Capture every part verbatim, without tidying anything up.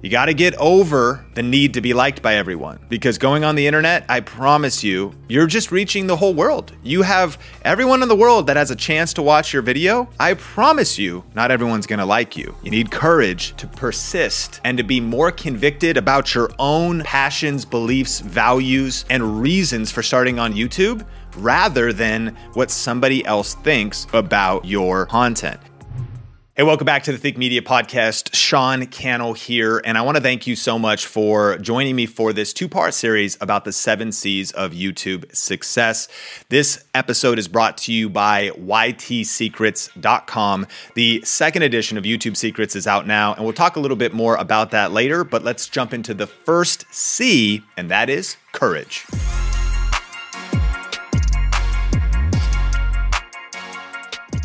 You got to get over the need to be liked by everyone, because going on the internet, I promise you, you're just reaching the whole world. You have everyone in the world that has a chance to watch your video. I promise you, not everyone's going to like you. You need courage to persist and to be more convicted about your own passions, beliefs, values, and reasons for starting on YouTube rather than what somebody else thinks about your content. Hey, welcome back to the Think Media Podcast. Sean Cannell here, and I want to thank you so much for joining me for this two-part series about the seven C's of YouTube success. This episode is brought to you by y t secrets dot com. The second edition of YouTube Secrets is out now, and we'll talk a little bit more about that later, but let's jump into the first C, and that is courage.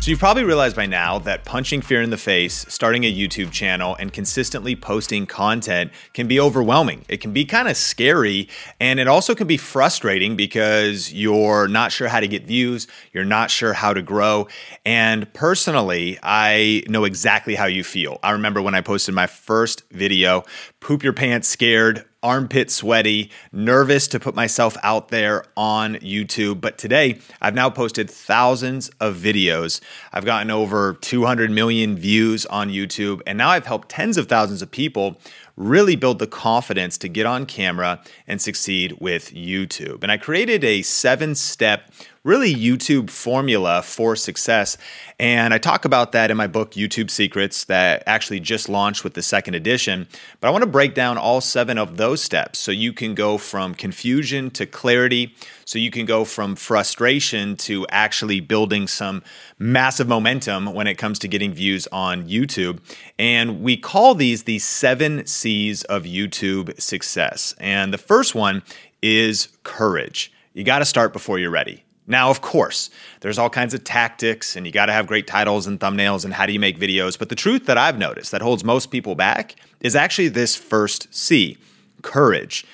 So you've probably realized by now that punching fear in the face, starting a YouTube channel, and consistently posting content can be overwhelming. It can be kind of scary, and it also can be frustrating because you're not sure how to get views, you're not sure how to grow, and personally, I know exactly how you feel. I remember when I posted my first video, poop your pants scared, armpit sweaty, nervous to put myself out there on YouTube. But today, I've now posted thousands of videos. I've gotten over two hundred million views on YouTube, and now I've helped tens of thousands of people really build the confidence to get on camera and succeed with YouTube. And I created a seven-step, really YouTube formula for success. And I talk about that in my book, YouTube Secrets, that actually just launched with the second edition. But I want to break down all seven of those steps so you can go from confusion to clarity, so you can go from frustration to actually building some massive momentum when it comes to getting views on YouTube. And we call these the seven C's of YouTube success. And the first one is courage. You got to start before you're ready. Now, of course, there's all kinds of tactics and you got to have great titles and thumbnails and how do you make videos. But the truth that I've noticed that holds most people back is actually this first C, courage.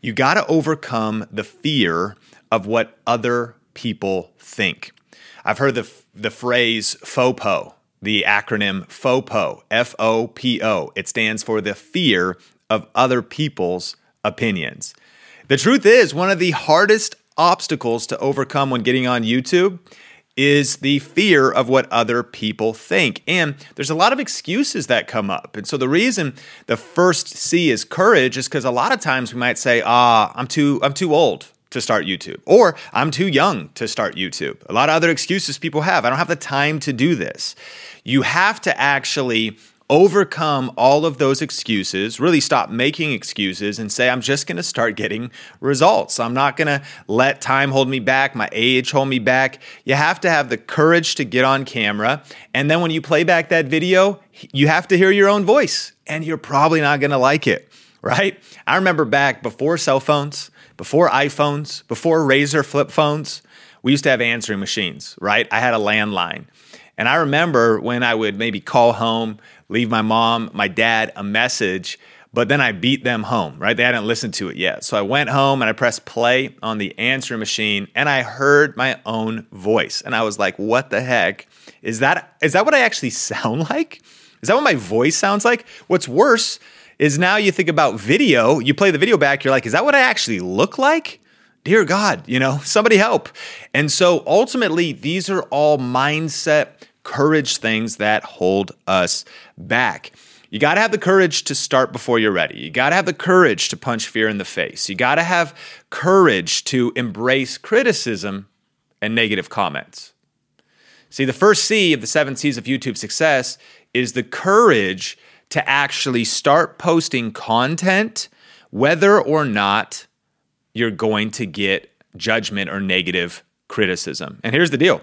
You got to overcome the fear of what other people think. I've heard the, the phrase FOPO, the acronym FOPO, F O P O. It stands for the fear of other people's opinions. The truth is, one of the hardest obstacles to overcome when getting on YouTube is the fear of what other people think. And there's a lot of excuses that come up. And so the reason the first C is courage is because a lot of times we might say, ah, I'm too, I'm too old to start YouTube, or I'm too young to start YouTube. A lot of other excuses people have. I don't have the time to do this. You have to actually overcome all of those excuses, really stop making excuses and say, I'm just going to start getting results. I'm not going to let time hold me back, my age hold me back. You have to have the courage to get on camera. And then when you play back that video, you have to hear your own voice and you're probably not going to like it, right? I remember back before cell phones, before iPhones, before Razr flip phones, we used to have answering machines, right? I had a landline. And I remember when I would maybe call home, leave my mom, my dad a message, but then I beat them home, right? They hadn't listened to it yet. So I went home and I pressed play on the answering machine and I heard my own voice. And I was like, what the heck? Is that is that what I actually sound like? Is that what my voice sounds like? What's worse is now you think about video, you play the video back, you're like, is that what I actually look like? Dear God, you know, somebody help. And so ultimately, these are all mindset, courage things that hold us back. You got to have the courage to start before you're ready. You got to have the courage to punch fear in the face. You got to have courage to embrace criticism and negative comments. See, the first C of the seven C's of YouTube success is the courage to actually start posting content, whether or not you're going to get judgment or negative criticism. And here's the deal.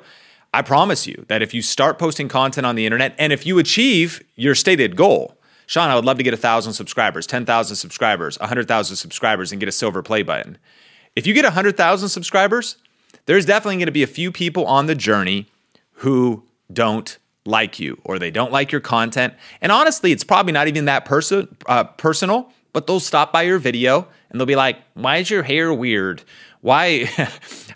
I promise you that if you start posting content on the internet and if you achieve your stated goal, Sean, I would love to get one thousand subscribers, ten thousand subscribers, one hundred thousand subscribers, and get a silver play button. If you get one hundred thousand subscribers, there's definitely going to be a few people on the journey who don't like you or they don't like your content. And honestly, it's probably not even that person uh, personal, but they'll stop by your video and they'll be like, why is your hair weird? Why?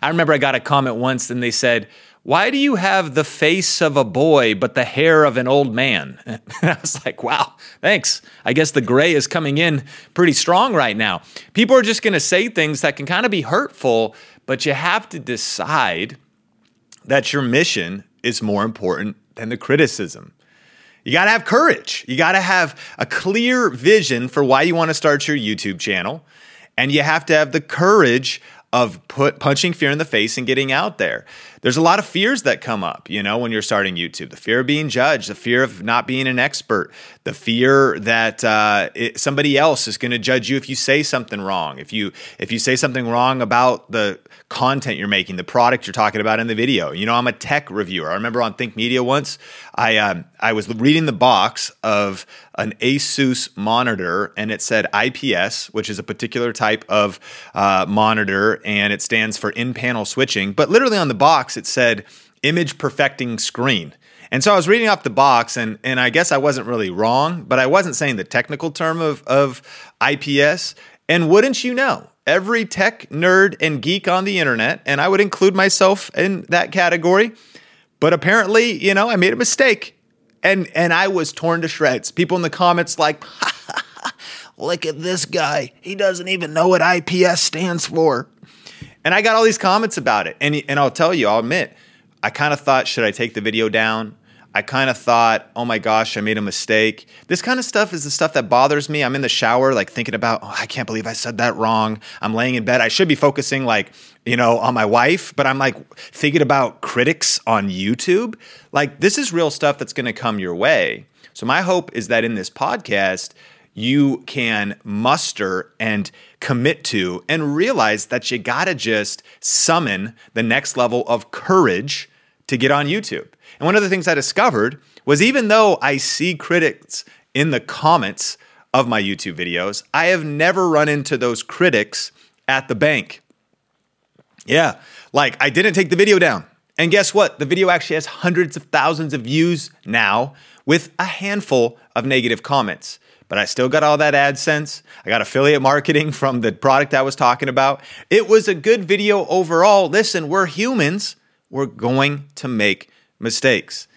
I remember I got a comment once and they said, why do you have the face of a boy but the hair of an old man? And I was like, wow, thanks. I guess the gray is coming in pretty strong right now. People are just going to say things that can kind of be hurtful, but you have to decide that your mission is more important than the criticism. You got to have courage. You got to have a clear vision for why you want to start your YouTube channel, and you have to have the courage of put, punching fear in the face and getting out there. There's a lot of fears that come up, you know, when you're starting YouTube. The fear of being judged, the fear of not being an expert, the fear that uh, it, somebody else is going to judge you if you say something wrong, if you if you say something wrong about the content you're making, the product you're talking about in the video. You know, I'm a tech reviewer. I remember on Think Media once, I um, I was reading the box of an ASUS monitor, and it said I P S, which is a particular type of uh, monitor, and it stands for in-panel switching. But literally on the box, it said image perfecting screen. And so I was reading off the box, and and I guess I wasn't really wrong, but I wasn't saying the technical term of, of I P S. And wouldn't you know, every tech nerd and geek on the internet, and I would include myself in that category, but apparently, you know, I made a mistake. And and I was torn to shreds. People in the comments like, ha, ha, ha, look at this guy. He doesn't even know what I P S stands for. And I got all these comments about it. And, and I'll tell you, I'll admit, I kind of thought, should I take the video down? I kind of thought, oh my gosh, I made a mistake. This kind of stuff is the stuff that bothers me. I'm in the shower, like thinking about, oh, I can't believe I said that wrong. I'm laying in bed. I should be focusing like, you know, on my wife, but I'm like thinking about critics on YouTube. Like, this is real stuff that's going to come your way. So my hope is that in this podcast, you can muster and commit to and realize that you got to just summon the next level of courage to get on YouTube. And one of the things I discovered was, even though I see critics in the comments of my YouTube videos, I have never run into those critics at the bank. Yeah, like I didn't take the video down. And guess what? The video actually has hundreds of thousands of views now with a handful of negative comments. But I still got all that AdSense. I got affiliate marketing from the product I was talking about. It was a good video overall. Listen, we're humans. We're going to make mistakes.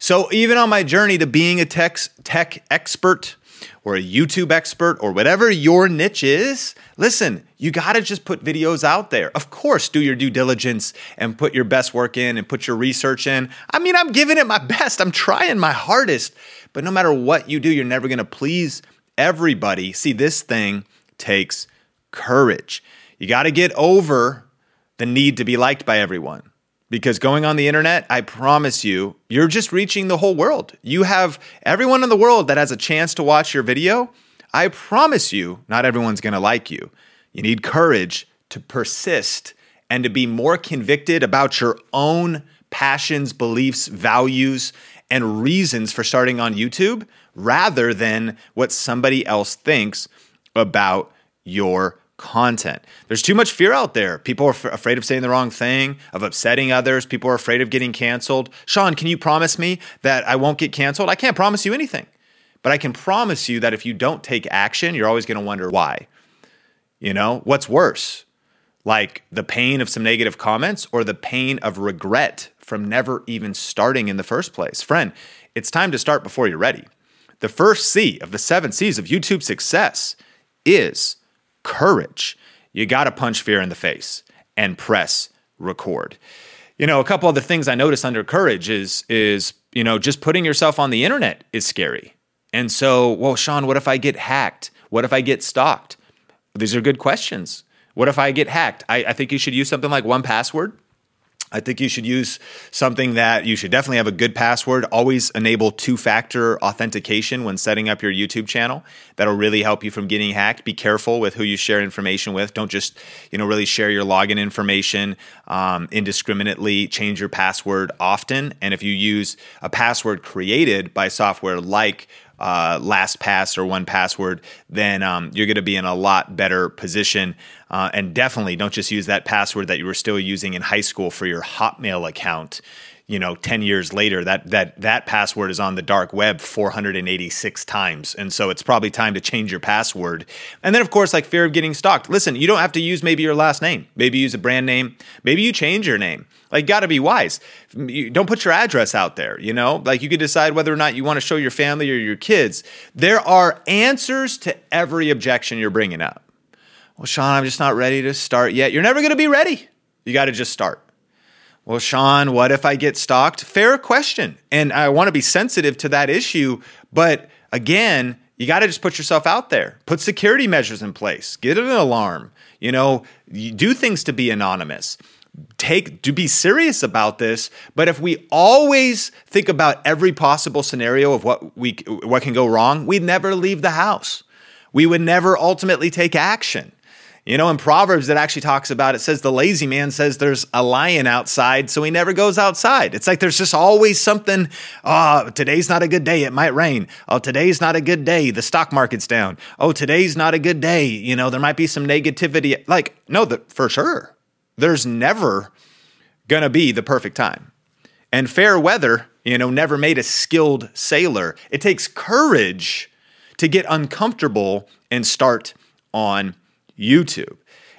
So even on my journey to being a tech, tech expert or a YouTube expert or whatever your niche is, listen, you got to just put videos out there. Of course, do your due diligence and put your best work in and put your research in. I mean, I'm giving it my best. I'm trying my hardest. But no matter what you do, you're never going to please everybody. See, this thing takes courage. You got to get over the need to be liked by everyone. Because going on the internet, I promise you, you're just reaching the whole world. You have everyone in the world that has a chance to watch your video. I promise you, not everyone's going to like you. You need courage to persist and to be more convicted about your own passions, beliefs, values, and reasons for starting on YouTube rather than what somebody else thinks about your content. There's too much fear out there. People are f- afraid of saying the wrong thing, of upsetting others. People are afraid of getting canceled. Sean, can you promise me that I won't get canceled? I can't promise you anything, but I can promise you that if you don't take action, you're always going to wonder why. You know, what's worse? Like the pain of some negative comments or the pain of regret from never even starting in the first place? Friend, it's time to start before you're ready. The first C of the seven C's of YouTube success is courage. You got to punch fear in the face and press record. You know, a couple other things I noticed under courage is, is, you know, just putting yourself on the internet is scary. And so, well, Sean, what if I get hacked? What if I get stalked? These are good questions. What if I get hacked? I, I think you should use something like one password. I think you should use something that you should definitely have a good password. Always enable two-factor authentication when setting up your YouTube channel. That'll really help you from getting hacked. Be careful with who you share information with. Don't just, you know, really share your login information um, indiscriminately. Change your password often. And if you use a password created by software like Uh, Last Pass or one password, then um, you're going to be in a lot better position. Uh, and definitely don't just use that password that you were still using in high school for your Hotmail account. you know, ten years later, that that that password is on the dark web four hundred eighty-six times. And so it's probably time to change your password. And then, of course, like fear of getting stalked. Listen, you don't have to use maybe your last name. Maybe use a brand name. Maybe you change your name. Like, got to be wise. You don't put your address out there, you know? Like, you could decide whether or not you want to show your family or your kids. There are answers to every objection you're bringing up. Well, Sean, I'm just not ready to start yet. You're never going to be ready. You got to just start. Well, Sean, what if I get stalked? Fair question. And I want to be sensitive to that issue. But again, you got to just put yourself out there. Put security measures in place. Get an alarm. You know, you do things to be anonymous. Take to be serious about this. But if we always think about every possible scenario of what we what can go wrong, we'd never leave the house. We would never ultimately take action. You know, in Proverbs, it actually talks about, it says the lazy man says there's a lion outside, so he never goes outside. It's like there's just always something, oh, today's not a good day, it might rain. Oh, today's not a good day, the stock market's down. Oh, today's not a good day, you know, there might be some negativity. Like, no, the, for sure, there's never going to be the perfect time. And fair weather, you know, never made a skilled sailor. It takes courage to get uncomfortable and start on YouTube.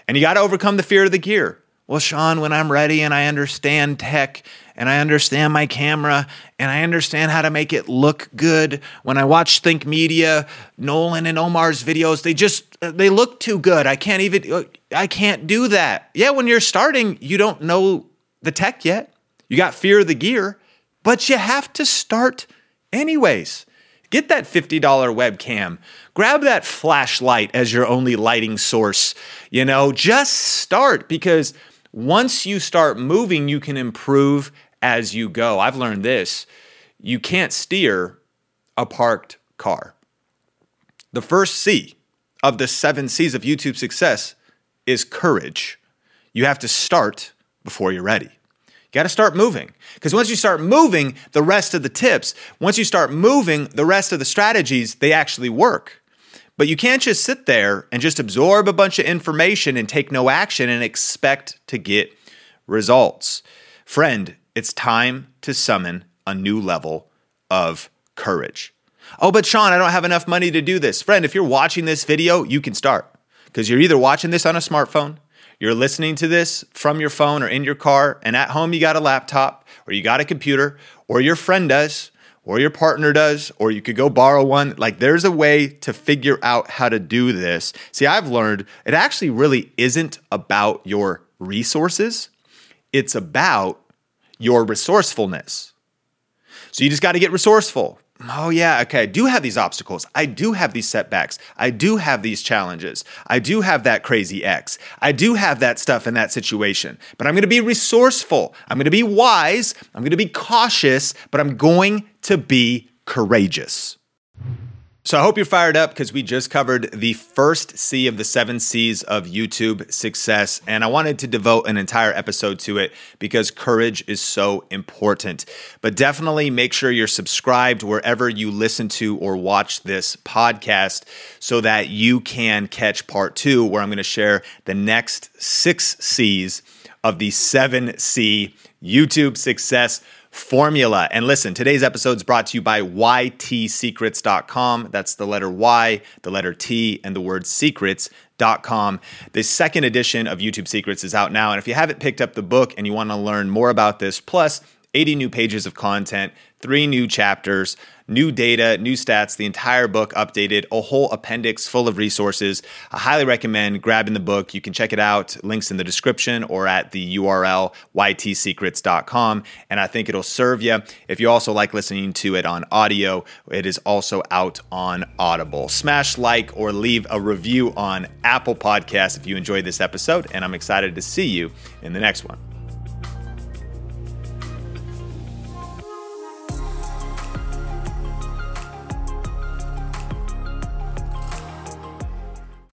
And you got to overcome the fear of the gear. Well, Sean, when I'm ready and I understand tech and I understand my camera and I understand how to make it look good, when I watch Think Media, Nolan and Omar's videos, they just, they look too good. I can't even, I can't do that. Yeah, when you're starting, you don't know the tech yet. You got fear of the gear, but you have to start anyways. Get that fifty dollar webcam. Grab that flashlight as your only lighting source. You know, just start, because once you start moving, you can improve as you go. I've learned this. You can't steer a parked car. The first C of the seven C's of YouTube success is courage. You have to start before you're ready. Got to start moving, because once you start moving, the rest of the tips, once you start moving, the rest of the strategies, they actually work. But you can't just sit there and just absorb a bunch of information and take no action and expect to get results. Friend, it's time to summon a new level of courage. Oh, but Sean, I don't have enough money to do this. Friend, if you're watching this video, you can start, because you're either watching this on a smartphone, you're listening to this from your phone or in your car, and at home you got a laptop or you got a computer, or your friend does, or your partner does, or you could go borrow one. Like, there's a way to figure out how to do this. See, I've learned it actually really isn't about your resources. It's about your resourcefulness. So you just got to get resourceful. Oh yeah, okay, I do have these obstacles. I do have these setbacks. I do have these challenges. I do have that crazy ex. I do have that stuff in that situation. But I'm going to be resourceful. I'm going to be wise. I'm going to be cautious, but I'm going to be courageous. So I hope you're fired up, because we just covered the first C of the seven C's of YouTube success. And I wanted to devote an entire episode to it, because courage is so important. But definitely make sure you're subscribed wherever you listen to or watch this podcast, so that you can catch part two, where I'm going to share the next six C's of the seven C YouTube success formula. And listen, today's episode is brought to you by y t secrets dot com. That's the letter Y, the letter T, and the word secrets dot com. The second edition of YouTube Secrets is out now. And if you haven't picked up the book and you want to learn more about this, plus eighty new pages of content, three new chapters, new data, new stats, the entire book updated, a whole appendix full of resources. I highly recommend grabbing the book. You can check it out. Links in the description or at the U R L, y t secrets dot com. And I think it'll serve you. If you also like listening to it on audio, it is also out on Audible. Smash like or leave a review on Apple Podcasts if you enjoyed this episode. And I'm excited to see you in the next one.